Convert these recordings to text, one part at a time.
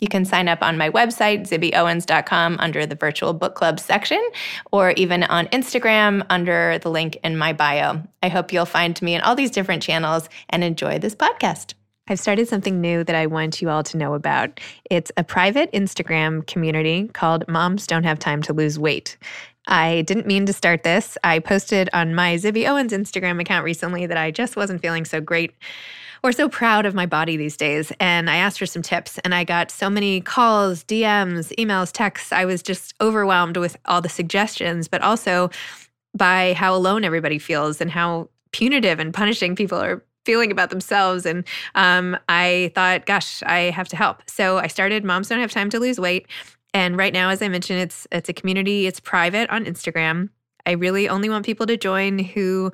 You can sign up on my website, zibbyowens.com, under the virtual book club section, or even on Instagram under the link in my bio. I hope you'll find me in all these different channels and enjoy this podcast. I've started something new that I want you all to know about. It's a private Instagram community called Moms Don't Have Time to Lose Weight. I didn't mean to start this. I posted on my Zibby Owens Instagram account recently that I just wasn't feeling so great or so proud of my body these days. And I asked for some tips, and I got so many calls, DMs, emails, texts. I was just overwhelmed with all the suggestions, but also by how alone everybody feels and how punitive and punishing people are feeling about themselves. And I thought, gosh, I have to help. So I started Moms Don't Have Time to Lose Weight. And right now, as I mentioned, it's a community. It's private on Instagram. I really only want people to join who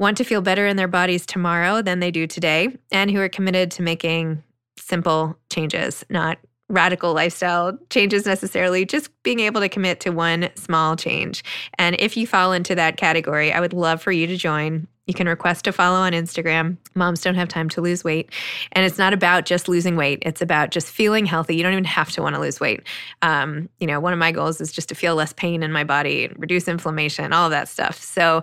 want to feel better in their bodies tomorrow than they do today, and who are committed to making simple changes, not radical lifestyle changes necessarily, just being able to commit to one small change. And if you fall into that category, I would love for you to join. You can request to follow on Instagram, Moms Don't Have Time to Lose Weight. And it's not about just losing weight. It's about just feeling healthy. You don't even have to want to lose weight. One of my goals is just to feel less pain in my body, reduce inflammation, all of that stuff. So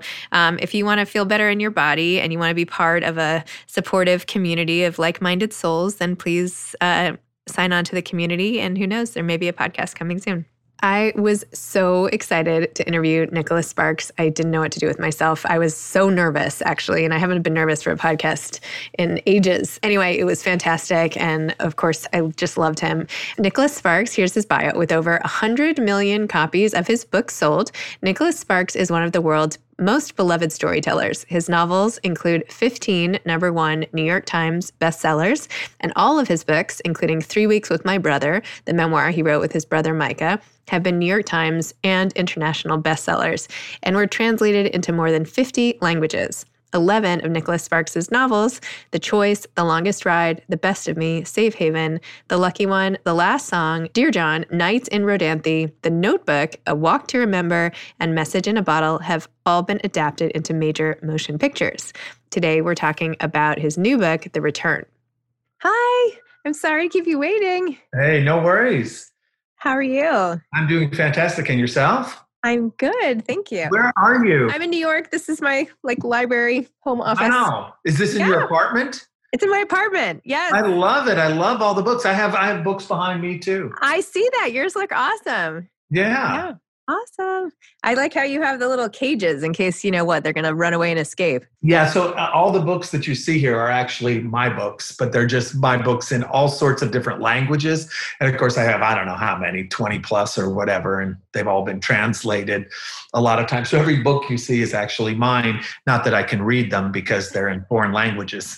if you want to feel better in your body and you want to be part of a supportive community of like-minded souls, then please sign on to the community. And who knows, there may be a podcast coming soon. I was so excited to interview Nicholas Sparks. I didn't know what to do with myself. I was so nervous, actually, and I haven't been nervous for a podcast in ages. Anyway, it was fantastic, and of course, I just loved him. Nicholas Sparks, here's his bio. With over 100 million copies of his book sold, Nicholas Sparks is one of the world's most beloved storytellers. His novels include 15 #1 New York Times bestsellers, and all of his books, including 3 Weeks with My Brother, the memoir he wrote with his brother Micah, have been New York Times and international bestsellers, and were translated into more than 50 languages. 11 of Nicholas Sparks' novels, The Choice, The Longest Ride, The Best of Me, Safe Haven, The Lucky One, The Last Song, Dear John, Nights in Rodanthe, The Notebook, A Walk to Remember, and Message in a Bottle have all been adapted into major motion pictures. Today, we're talking about his new book, The Return. Hi, I'm sorry to keep you waiting. Hey, no worries. How are you? I'm doing fantastic. And yourself? I'm good. Thank you. Where are you? I'm in New York. This is my library home office. I know. Is this in your apartment? It's in my apartment. Yes. I love it. I love all the books. I have books behind me too. I see that. Yours look awesome. Yeah. Awesome. I like how you have the little cages in case, you know what, they're going to run away and escape. Yeah. So all the books that you see here are actually my books, but they're just my books in all sorts of different languages. And of course I have, I don't know how many, 20 plus or whatever, and they've all been translated a lot of times. So every book you see is actually mine. Not that I can read them because they're in foreign languages.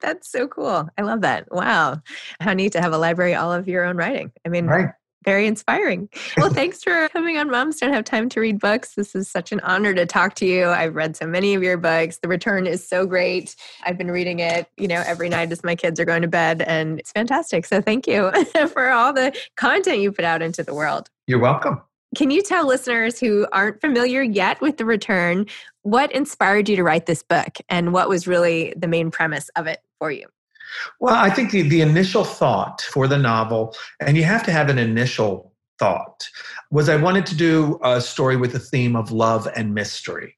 That's so cool. I love that. Wow. How neat to have a library all of your own writing. I mean, right. Very inspiring. Well, thanks for coming on Moms Don't Have Time to Read Books. This is such an honor to talk to you. I've read so many of your books. The Return is so great. I've been reading it, you know, every night as my kids are going to bed, and it's fantastic. So thank you for all the content you put out into the world. You're welcome. Can you tell listeners who aren't familiar yet with The Return, what inspired you to write this book and what was really the main premise of it for you? Well, I think the initial thought for the novel, and you have to have an initial thought, was I wanted to do a story with a theme of love and mystery.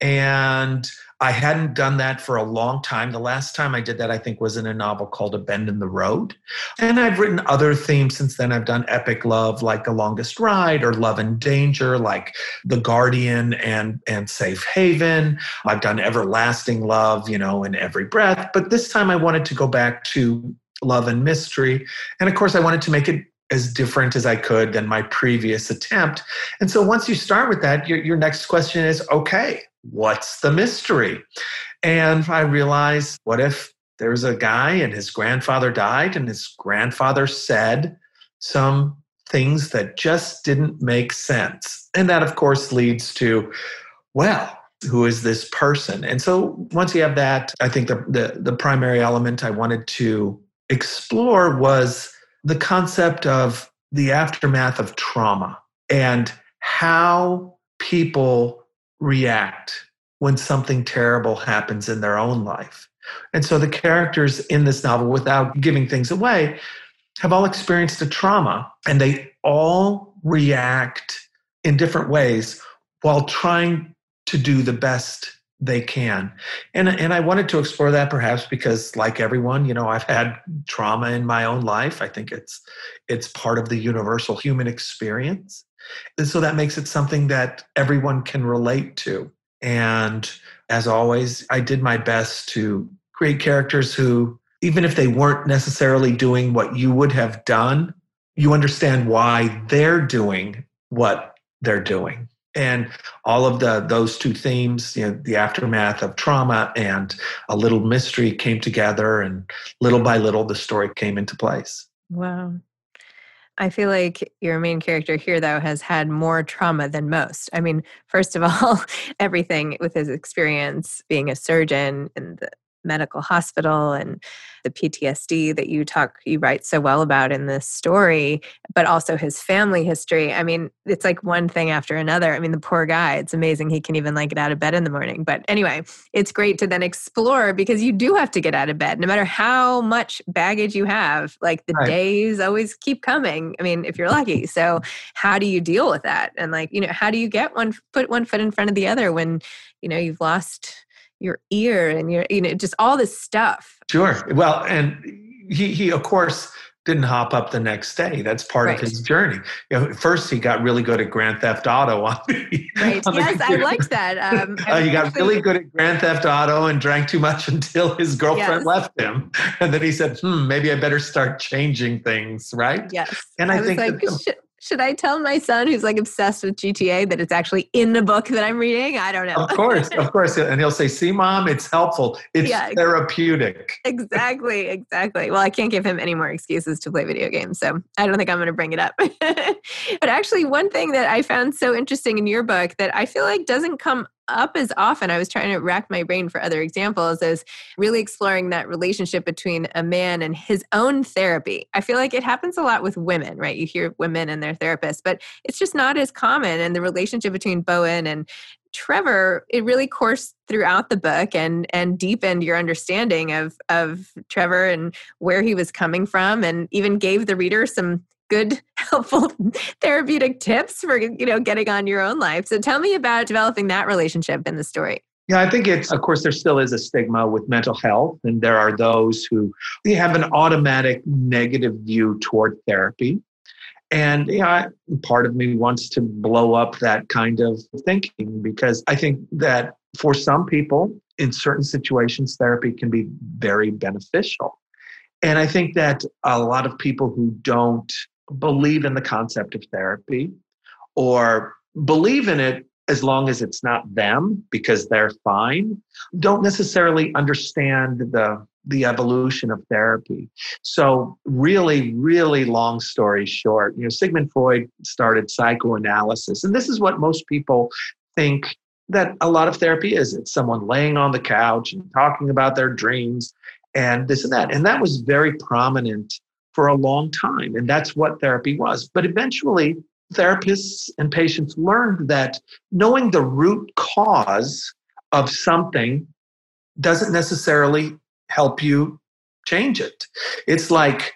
And I hadn't done that for a long time. The last time I did that, I think, was in a novel called A Bend in the Road. And I've written other themes since then. I've done epic love, like The Longest Ride, or love and danger, like The Guardian and Safe Haven. I've done everlasting love, you know, in every breath. But this time I wanted to go back to love and mystery. And of course, I wanted to make it as different as I could than my previous attempt. And so once you start with that, your next question is, okay, what's the mystery? And I realized, what if there was a guy and his grandfather died and his grandfather said some things that just didn't make sense? And that, of course, leads to, well, who is this person? And so once you have that, I think the primary element I wanted to explore was the concept of the aftermath of trauma and how people react when something terrible happens in their own life. And so the characters in this novel, without giving things away, have all experienced a trauma, and they all react in different ways while trying to do the best they can. And I wanted to explore that perhaps because, like everyone, you know, I've had trauma in my own life. I think it's part of the universal human experience. And so that makes it something that everyone can relate to. And as always, I did my best to create characters who, even if they weren't necessarily doing what you would have done, you understand why they're doing what they're doing. And all of those two themes, you know, the aftermath of trauma and a little mystery, came together, and little by little, the story came into place. Wow. I feel like your main character here, though, has had more trauma than most. I mean, first of all, everything with his experience being a surgeon in the medical hospital and the PTSD that you write so well about in this story, but also his family history. I mean, it's like one thing after another. I mean, the poor guy, it's amazing he can even get out of bed in the morning. But anyway, it's great to then explore, because you do have to get out of bed no matter how much baggage you have. The right. Days always keep coming. I mean, if you're lucky. So how do you deal with that? And how do you get one foot in front of the other when, you know, you've lost your ear and your, you know, just all this stuff. Sure. Well, and he of course didn't hop up the next day. That's part of his journey. You know, first he got really good at Grand Theft Auto. I liked that. He got really good at Grand Theft Auto and drank too much until his girlfriend left him. And then he said, maybe I better start changing things, right? Yes. And I think should I tell my son, who's obsessed with GTA, that it's actually in the book that I'm reading? I don't know. Of course. And he'll say, see, Mom, it's helpful. It's therapeutic. Exactly. Well, I can't give him any more excuses to play video games, so I don't think I'm going to bring it up. But actually, one thing that I found so interesting in your book that I feel like doesn't come up as often. I was trying to rack my brain for other examples. I was really exploring that relationship between a man and his own therapy. I feel like it happens a lot with women, right? You hear women and their therapists, but it's just not as common. And the relationship between Bowen and Trevor, it really coursed throughout the book and deepened your understanding of Trevor and where he was coming from, and even gave the reader some good, helpful therapeutic tips for, you know, getting on your own life. So tell me about developing that relationship in the story. Yeah, I think it's, of course, there still is a stigma with mental health. And there are those who they have an automatic negative view toward therapy. And part of me wants to blow up that kind of thinking, because I think that for some people, in certain situations, therapy can be very beneficial. And I think that a lot of people who don't believe in the concept of therapy, or believe in it as long as it's not them because they're fine, don't necessarily understand the evolution of therapy. So really, really long story short, you know, Sigmund Freud started psychoanalysis. And this is what most people think that a lot of therapy is. It's someone laying on the couch and talking about their dreams and this and that. And that was very prominent for a long time. And that's what therapy was. But eventually, therapists and patients learned that knowing the root cause of something doesn't necessarily help you change it. It's like,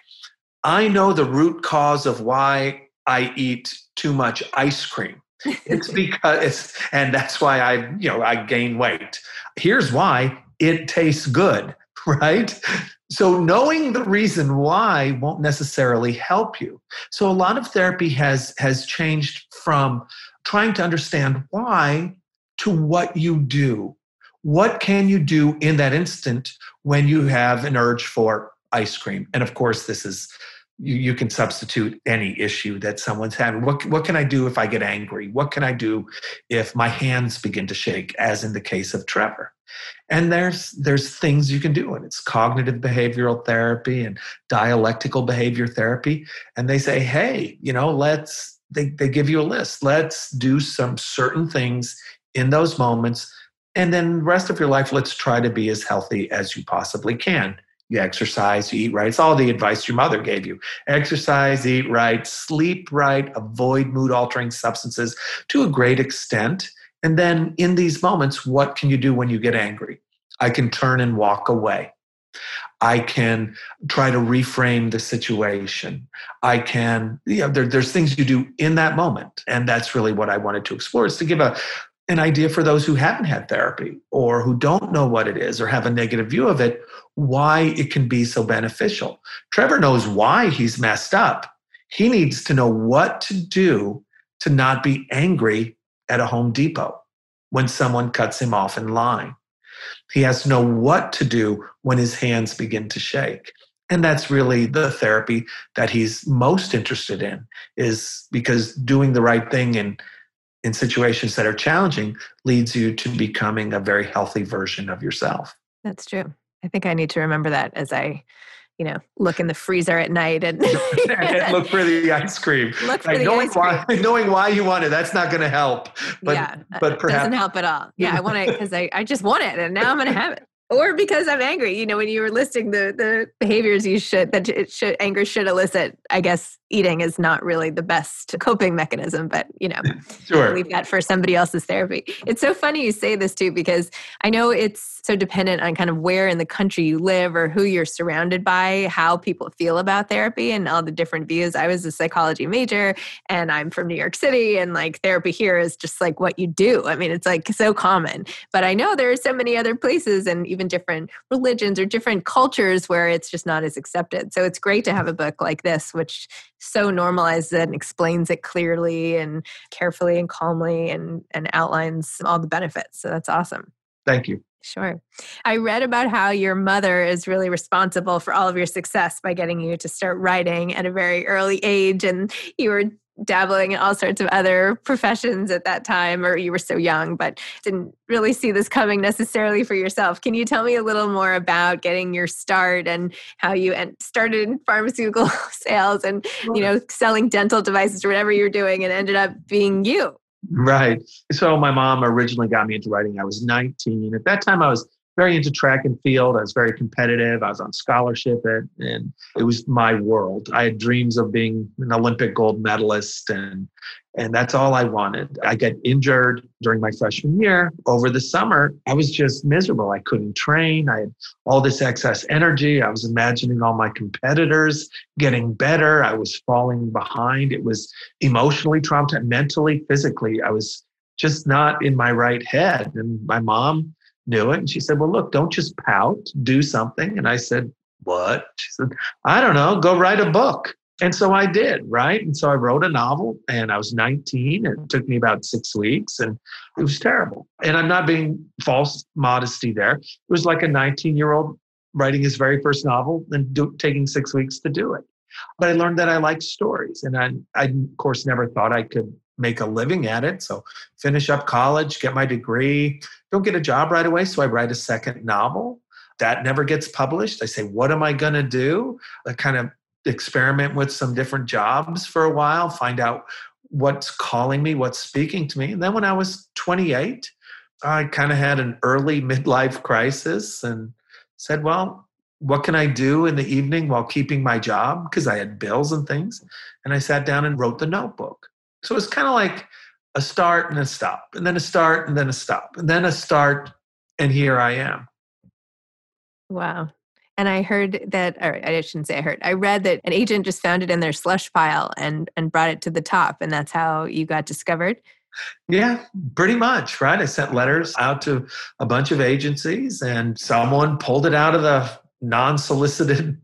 I know the root cause of why I eat too much ice cream. It's because, and that's why I gain weight. Here's why: it tastes good, right? So knowing the reason why won't necessarily help you. So a lot of therapy has changed from trying to understand why to what you do. What can you do in that instant when you have an urge for ice cream? And of course, this is, you can substitute any issue that someone's having. What can I do if I get angry? What can I do if my hands begin to shake, as in the case of Trevor? And there's things you can do, and it's cognitive behavioral therapy and dialectical behavior therapy. And they say, hey, you know, they give you a list. Let's do some certain things in those moments. And then the rest of your life, let's try to be as healthy as you possibly can. You exercise, you eat right. It's all the advice your mother gave you. Exercise, eat right, sleep right, avoid mood-altering substances to a great extent. And then in these moments, what can you do when you get angry? I can turn and walk away. I can try to reframe the situation. I can, there's things you do in that moment. And that's really what I wanted to explore, is to give an idea for those who haven't had therapy, or who don't know what it is, or have a negative view of it, why it can be so beneficial. Trevor knows why he's messed up. He needs to know what to do to not be angry at a Home Depot when someone cuts him off in line. He has to know what to do when his hands begin to shake. And that's really the therapy that he's most interested in, is because doing the right thing and in situations that are challenging leads you to becoming a very healthy version of yourself. That's true. I think I need to remember that as I, look in the freezer at night and look for the ice cream. Knowing why you want it, that's not going to help. But perhaps doesn't help at all. Yeah, I want it because I just want it, and now I'm going to have it. Or because I'm angry, when you were listing the behaviors anger should elicit, I guess eating is not really the best coping mechanism, but sure. Leave that for somebody else's therapy. It's so funny you say this too, because I know it's so dependent on kind of where in the country you live or who you're surrounded by, how people feel about therapy and all the different views. I was a psychology major and I'm from New York City, and therapy here is just what you do. I mean, it's so common, but I know there are so many other places and even different religions or different cultures where it's just not as accepted. So it's great to have a book like this, which so normalizes it and explains it clearly and carefully and calmly and outlines all the benefits. So that's awesome. Thank you. Sure. I read about how your mother is really responsible for all of your success by getting you to start writing at a very early age. And you were dabbling in all sorts of other professions at that time, or you were so young, but didn't really see this coming necessarily for yourself. Can you tell me a little more about getting your start and how you started in pharmaceutical sales and, selling dental devices or whatever you were doing and ended up being you? Right. So my mom originally got me into writing. I was 19. At that time, I was very into track and field. I was very competitive. I was on scholarship, and it was my world. I had dreams of being an Olympic gold medalist, and that's all I wanted. I got injured during my freshman year. Over the summer, I was just miserable. I couldn't train. I had all this excess energy. I was imagining all my competitors getting better. I was falling behind. It was emotionally traumatized, mentally, physically. I was just not in my right head. And my mom knew it. And she said, well, look, don't just pout, do something. And I said, what? She said, I don't know, go write a book. And so I did, right? And so I wrote a novel, and I was 19. It took me about 6 weeks, and it was terrible. And I'm not being false modesty there. It was like a 19-year-old writing his very first novel and taking 6 weeks to do it. But I learned that I like stories, and I of course never thought I could make a living at it. So finish up college, get my degree, don't get a job right away. So I write a second novel. That never gets published. I say, what am I going to do? I kind of experiment with some different jobs for a while, find out what's calling me, what's speaking to me. And then when I was 28, I kind of had an early midlife crisis and said, well, what can I do in the evening while keeping my job? Because I had bills and things. And I sat down and wrote The Notebook. So it's kind of like a start and a stop, and then a start and then a stop, and then a start, and here I am. Wow. And I heard that, or I shouldn't say I heard, I read that an agent just found it in their slush pile and brought it to the top, and that's how you got discovered? Yeah, pretty much, right? I sent letters out to a bunch of agencies, and someone pulled it out of the non-solicited,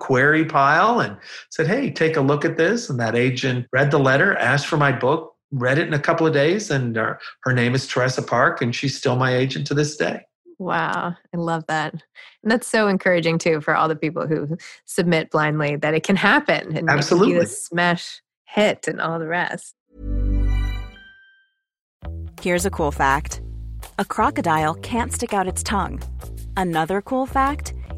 query pile and said, hey, take a look at this. And that agent read the letter, asked for my book, read it in a couple of days. And her name is Teresa Park, and she's still my agent to this day. Wow. I love that. And that's so encouraging too, for all the people who submit blindly, that it can happen. And absolutely. It can be this smash hit and all the rest. Here's a cool fact. A crocodile can't stick out its tongue. Another cool fact,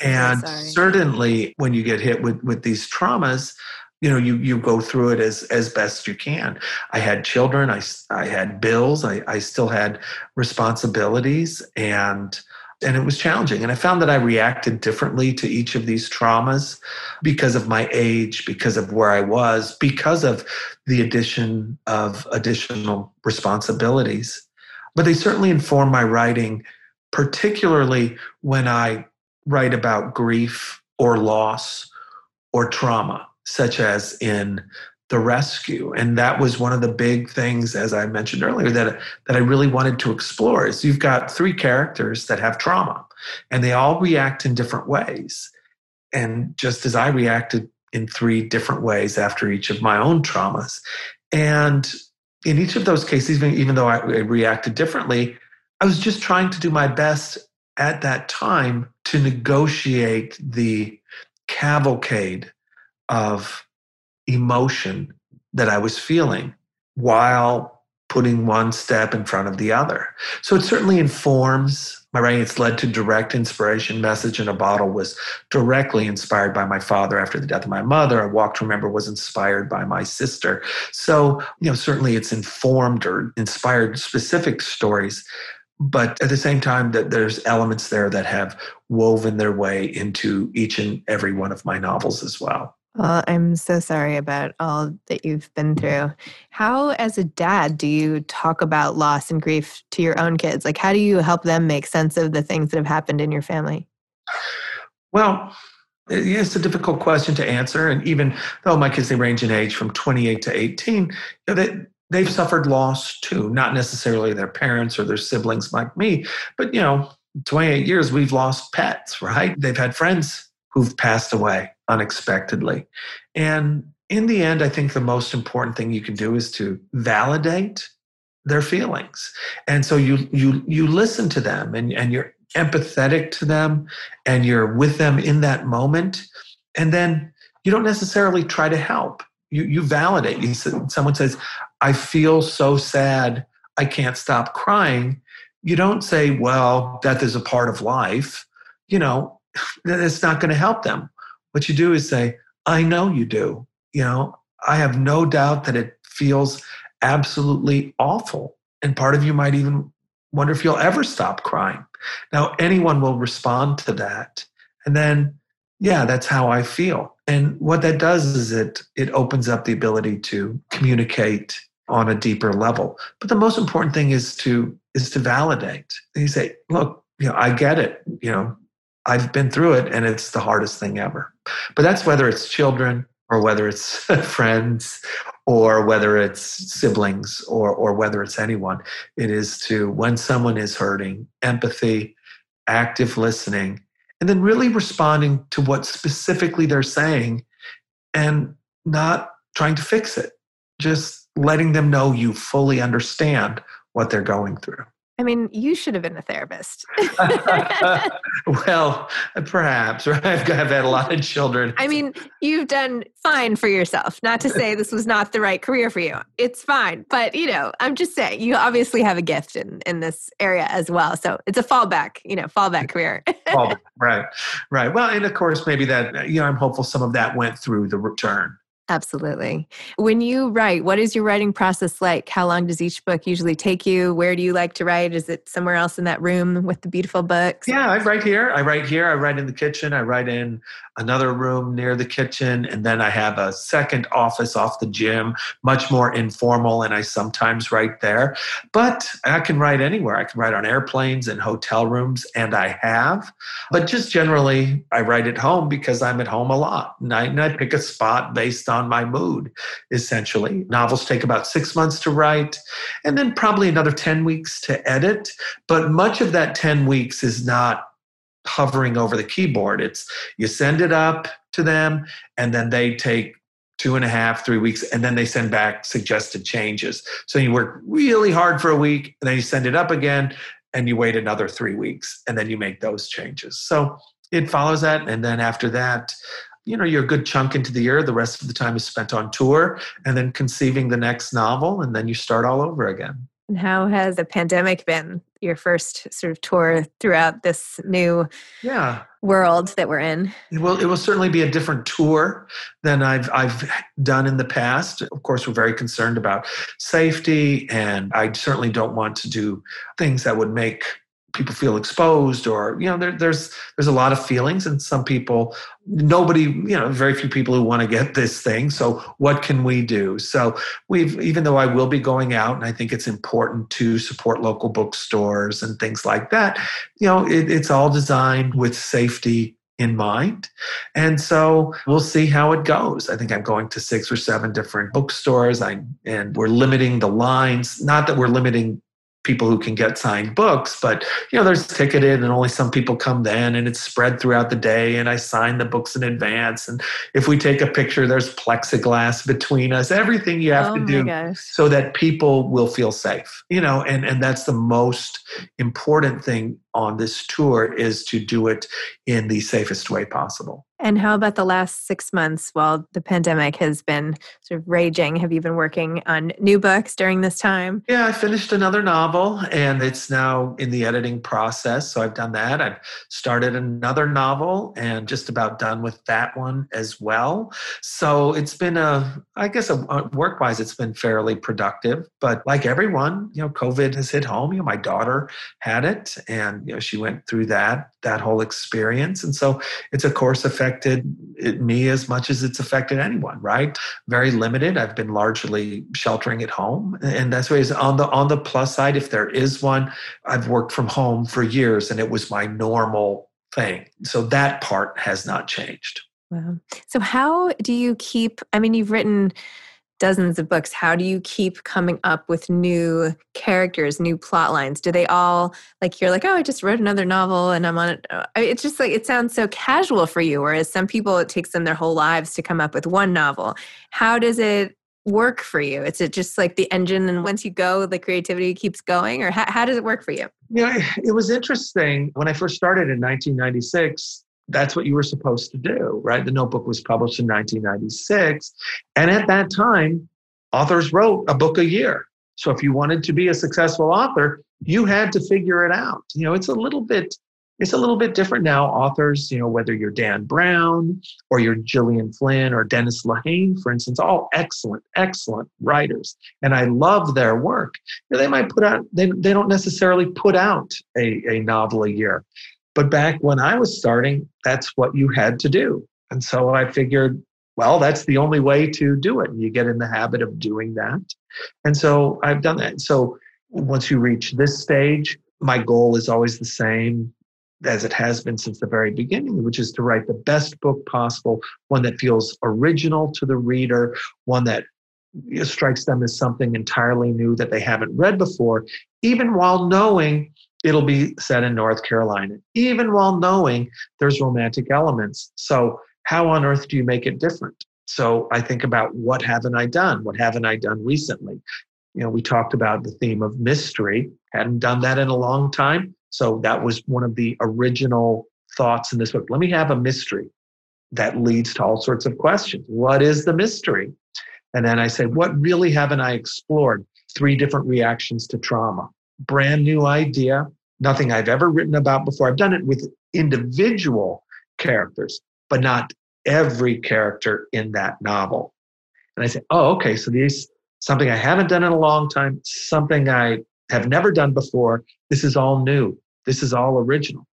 And certainly when you get hit with these traumas, you know, you go through it as best you can. I had children, I had bills, I still had responsibilities, and it was challenging. And I found that I reacted differently to each of these traumas because of my age, because of where I was, because of the addition of additional responsibilities. But they certainly inform my writing, particularly when I write about grief or loss or trauma, such as in The Rescue. And that was one of the big things, as I mentioned earlier, that I really wanted to explore is you've got three characters that have trauma and they all react in different ways. And just as I reacted in three different ways after each of my own traumas. And in each of those cases, even though I reacted differently, I was just trying to do my best at that time to negotiate the cavalcade of emotion that I was feeling while putting one step in front of the other. So it certainly informs my writing. It's led to direct inspiration. Message in a Bottle was directly inspired by my father after the death of my mother. A Walk to Remember was inspired by my sister. So, you know, certainly it's informed or inspired specific stories. But at the same time, that there's elements there that have woven their way into each and every one of my novels as well. Well, I'm so sorry about all that you've been through. How, as a dad, do you talk about loss and grief to your own kids? Like, how do you help them make sense of the things that have happened in your family? Well, it's a difficult question to answer. And even though my kids, they range in age from 28 to 18, you know, they've suffered loss too, not necessarily their parents or their siblings like me, but, you know, 28 years, we've lost pets, right? They've had friends who've passed away unexpectedly. And in the end, I think the most important thing you can do is to validate their feelings. And so you listen to them and you're empathetic to them and you're with them in that moment. And then you don't necessarily try to help. You validate. Someone says, I feel so sad, I can't stop crying. You don't say, well, death is a part of life. You know, it's not going to help them. What you do is say, I know you do. You know, I have no doubt that it feels absolutely awful. And part of you might even wonder if you'll ever stop crying. Now, anyone will respond to that. And then, yeah, that's how I feel. And what that does is it opens up the ability to communicate on a deeper level. But the most important thing is to validate. And you say, look, you know, I get it. You know, I've been through it, and it's the hardest thing ever. But that's whether it's children, or whether it's friends, or whether it's siblings, or whether it's anyone. It is to, when someone is hurting, empathy, active listening, and then really responding to what specifically they're saying and not trying to fix it. Just letting them know you fully understand what they're going through. I mean, you should have been a therapist. Well, perhaps, right? I've had a lot of children. I mean, you've done fine for yourself. Not to say this was not the right career for you. It's fine. But, you know, I'm just saying, you obviously have a gift in this area as well. So it's a fallback career. Right. Well, and of course, maybe that, you know, I'm hopeful some of that went through The Return. Absolutely. When you write, what is your writing process like? How long does each book usually take you? Where do you like to write? Is it somewhere else in that room with the beautiful books? Yeah, I write here. I write in the kitchen. I write in another room near the kitchen. And then I have a second office off the gym, much more informal. And I sometimes write there. But I can write anywhere. I can write on airplanes and hotel rooms. And I have. But just generally, I write at home because I'm at home a lot. And I pick a spot based on my mood, essentially. Novels take about 6 months to write, and then probably another 10 weeks to edit. But much of that 10 weeks is not hovering over the keyboard. It's you send it up, to them, and then they take 2.5, 3 weeks, and then they send back suggested changes. So you work really hard for a week, and then you send it up again, and you wait another 3 weeks, and then you make those changes. So it follows that, and then after that, you know, you're a good chunk into the year. The rest of the time is spent on tour and then conceiving the next novel, and then you start all over again. And how has the pandemic been, your first sort of tour throughout this new world that we're in? It will certainly be a different tour than I've done in the past. Of course, we're very concerned about safety, and I certainly don't want to do things that would make people feel exposed, or, you know, there's a lot of feelings, and some people, nobody, you know, very few people who want to get this thing. So what can we do? So even though I will be going out, and I think it's important to support local bookstores and things like that, you know, it's all designed with safety in mind. And so we'll see how it goes. I think I'm going to 6 or 7 different bookstores, and we're limiting the lines. Not that we're limiting people who can get signed books, but, you know, there's ticketed and only some people come then, and it's spread throughout the day, and I sign the books in advance. And if we take a picture, there's plexiglass between us, everything you have to do so that people will feel safe, you know, and that's the most important thing on this tour, is to do it in the safest way possible. And how about the last 6 months while the pandemic has been sort of raging? Have you been working on new books during this time? Yeah, I finished another novel, and it's now in the editing process. So I've done that. I've started another novel and just about done with that one as well. So it's been work-wise, it's been fairly productive. But like everyone, you know, COVID has hit home. You know, my daughter had it, and, you know, she went through that whole experience. And so it's, of course, affected me as much as it's affected anyone, right? Very limited. I've been largely sheltering at home. And that's what is on the plus side, if there is one, I've worked from home for years, and it was my normal thing. So that part has not changed. Wow. So how do you keep, I mean, you've written dozens of books. How do you keep coming up with new characters, new plot lines? Do they all, like, you're like, oh, I just wrote another novel and I'm on it. It's just like, it sounds so casual for you. Whereas some people, it takes them their whole lives to come up with one novel. How does it work for you? Is it just like the engine, and once you go, the creativity keeps going? Or how does it work for you? Yeah, it was interesting. When I first started in 1996, that's what you were supposed to do, right? The Notebook was published in 1996. And at that time, authors wrote a book a year. So if you wanted to be a successful author, you had to figure it out. You know, it's a little bit different now. Authors, you know, whether you're Dan Brown or you're Gillian Flynn or Dennis Lehane, for instance, all excellent, excellent writers. And I love their work. You know, they don't necessarily put out a novel a year. But back when I was starting, that's what you had to do. And so I figured, well, that's the only way to do it. And you get in the habit of doing that. And so I've done that. So once you reach this stage, my goal is always the same as it has been since the very beginning, which is to write the best book possible, one that feels original to the reader, one that strikes them as something entirely new that they haven't read before, even while knowing it'll be set in North Carolina, even while knowing there's romantic elements. So how on earth do you make it different? So I think about, what haven't I done? What haven't I done recently? You know, we talked about the theme of mystery. Hadn't done that in a long time. So that was one of the original thoughts in this book. Let me have a mystery that leads to all sorts of questions. What is the mystery? And then I say, what really haven't I explored? 3 different reactions to trauma. Brand new idea, nothing I've ever written about before. I've done it with individual characters, but not every character in that novel. And I say, oh, okay, so these, something I haven't done in a long time, something I have never done before. This is all new. This is all original.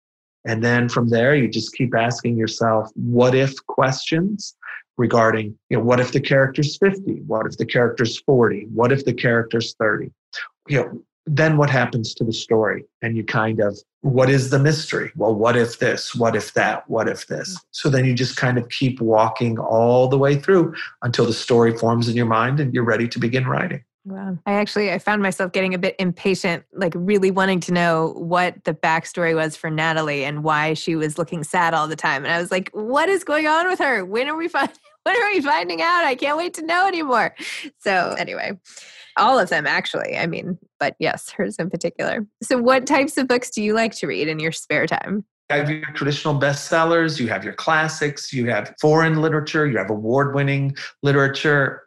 And then from there, you just keep asking yourself what if questions regarding, you know, what if the character's 50? What if the character's 40? What if the character's 30? You know, then what happens to the story? And you kind of, what is the mystery? Well, what if this? What if that? What if this? So then you just kind of keep walking all the way through until the story forms in your mind and you're ready to begin writing. Wow. I found myself getting a bit impatient, like really wanting to know what the backstory was for Natalie and why she was looking sad all the time. And I was like, what is going on with her? When are we finding out? I can't wait to know anymore. So anyway, all of them actually, I mean, but yes, hers in particular. So what types of books do you like to read in your spare time? You have your traditional bestsellers, you have your classics, you have foreign literature, you have award-winning literature,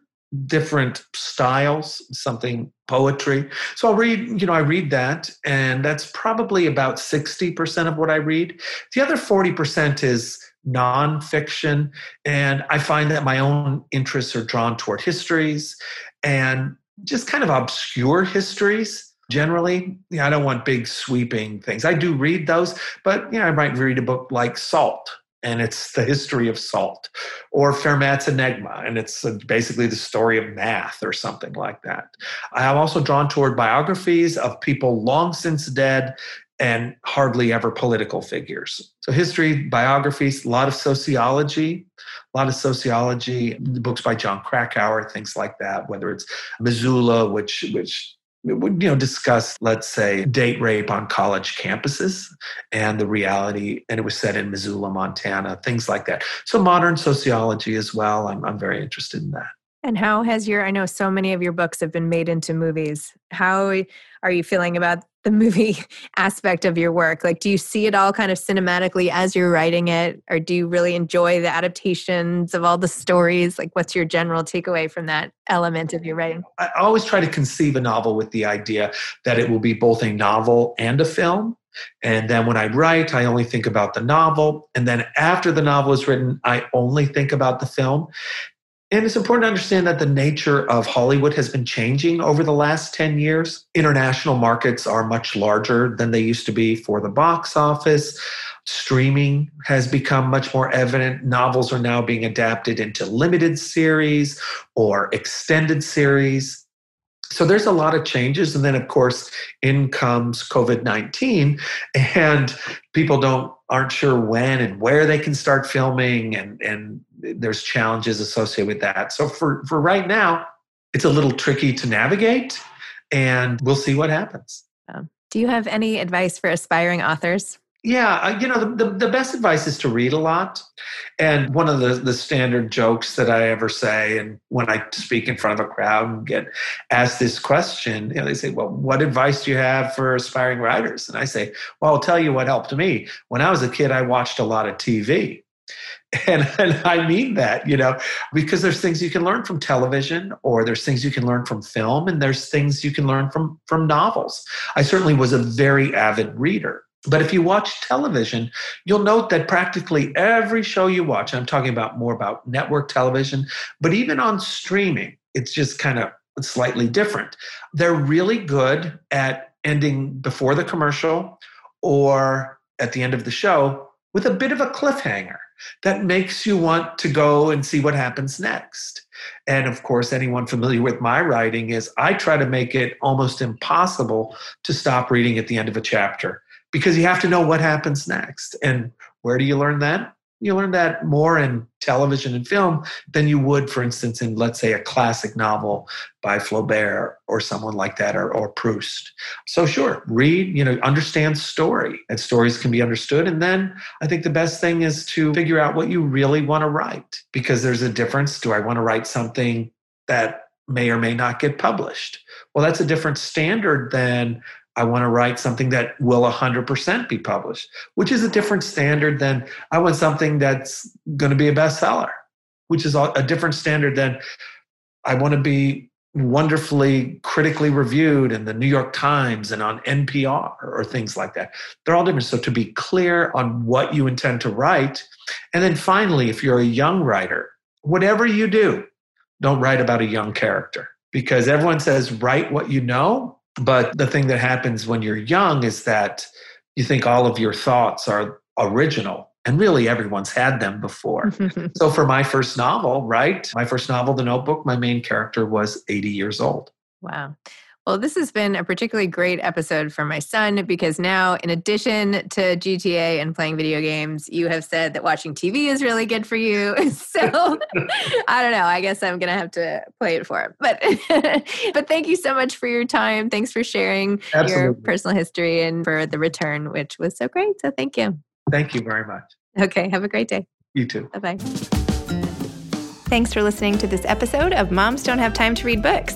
different styles, something poetry. So I'll read, I read that, and that's probably about 60% of what I read. The other 40% is nonfiction, and I find that my own interests are drawn toward histories and just kind of obscure histories. Generally, I don't want big sweeping things. I do read those, but I might read a book like Salt, and it's the history of salt, or Fermat's Enigma, and it's basically the story of math or something like that. I'm also drawn toward biographies of people long since dead and hardly ever political figures. So history, biographies, a lot of sociology, books by John Krakauer, things like that, whether it's Missoula, which would discuss, let's say, date rape on college campuses and the reality, and it was set in Missoula, Montana, things like that. So modern sociology as well. I'm very interested in that. And how has I know so many of your books have been made into movies. How are you feeling about the movie aspect of your work? Like, do you see it all kind of cinematically as you're writing it? Or do you really enjoy the adaptations of all the stories? Like, what's your general takeaway from that element of your writing? I always try to conceive a novel with the idea that it will be both a novel and a film. And then when I write, I only think about the novel. And then after the novel is written, I only think about the film. And it's important to understand that the nature of Hollywood has been changing over the last 10 years. International markets are much larger than they used to be for the box office. Streaming has become much more evident. Novels are now being adapted into limited series or extended series. So there's a lot of changes. And then, of course, in comes COVID-19, and people aren't sure when and where they can start filming, and there's challenges associated with that. So for right now, it's a little tricky to navigate, and we'll see what happens. Do you have any advice for aspiring authors? Yeah, the best advice is to read a lot. And one of the standard jokes that I ever say, and when I speak in front of a crowd and get asked this question, they say, well, what advice do you have for aspiring writers? And I say, well, I'll tell you what helped me. When I was a kid, I watched a lot of TV. And I mean that, because there's things you can learn from television, or there's things you can learn from film, and there's things you can learn from novels. I certainly was a very avid reader. But if you watch television, you'll note that practically every show you watch, I'm talking about more about network television, but even on streaming, it's just kind of slightly different. They're really good at ending before the commercial or at the end of the show with a bit of a cliffhanger that makes you want to go and see what happens next. And of course, anyone familiar with my writing is I try to make it almost impossible to stop reading at the end of a chapter, because you have to know what happens next. And where do you learn that? You learn that more in television and film than you would, for instance, in, let's say, a classic novel by Flaubert or someone like that, or Proust. So sure, read, understand story, and stories can be understood. And then I think the best thing is to figure out what you really want to write, because there's a difference. Do I want to write something that may or may not get published? Well, that's a different standard than I want to write something that will 100% be published, which is a different standard than I want something that's going to be a bestseller, which is a different standard than I want to be wonderfully critically reviewed in the New York Times and on NPR or things like that. They're all different. So to be clear on what you intend to write. And then finally, if you're a young writer, whatever you do, don't write about a young character, because everyone says, write what you know. But the thing that happens when you're young is that you think all of your thoughts are original, and really everyone's had them before. So for my first novel, The Notebook, my main character was 80 years old. Wow. Well, this has been a particularly great episode for my son because now, in addition to GTA and playing video games, you have said that watching TV is really good for you. So I don't know. I guess I'm going to have to play it for him. But thank you so much for your time. Thanks for sharing your personal history and for The Return, which was so great. So thank you. Thank you very much. Okay. Have a great day. You too. Bye-bye. Thanks for listening to this episode of Moms Don't Have Time to Read Books.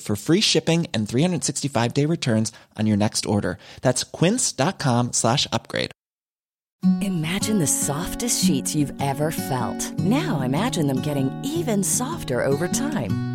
for free shipping and 365-day returns on your next order. That's quince.com/upgrade. Imagine the softest sheets you've ever felt. Now imagine them getting even softer over time.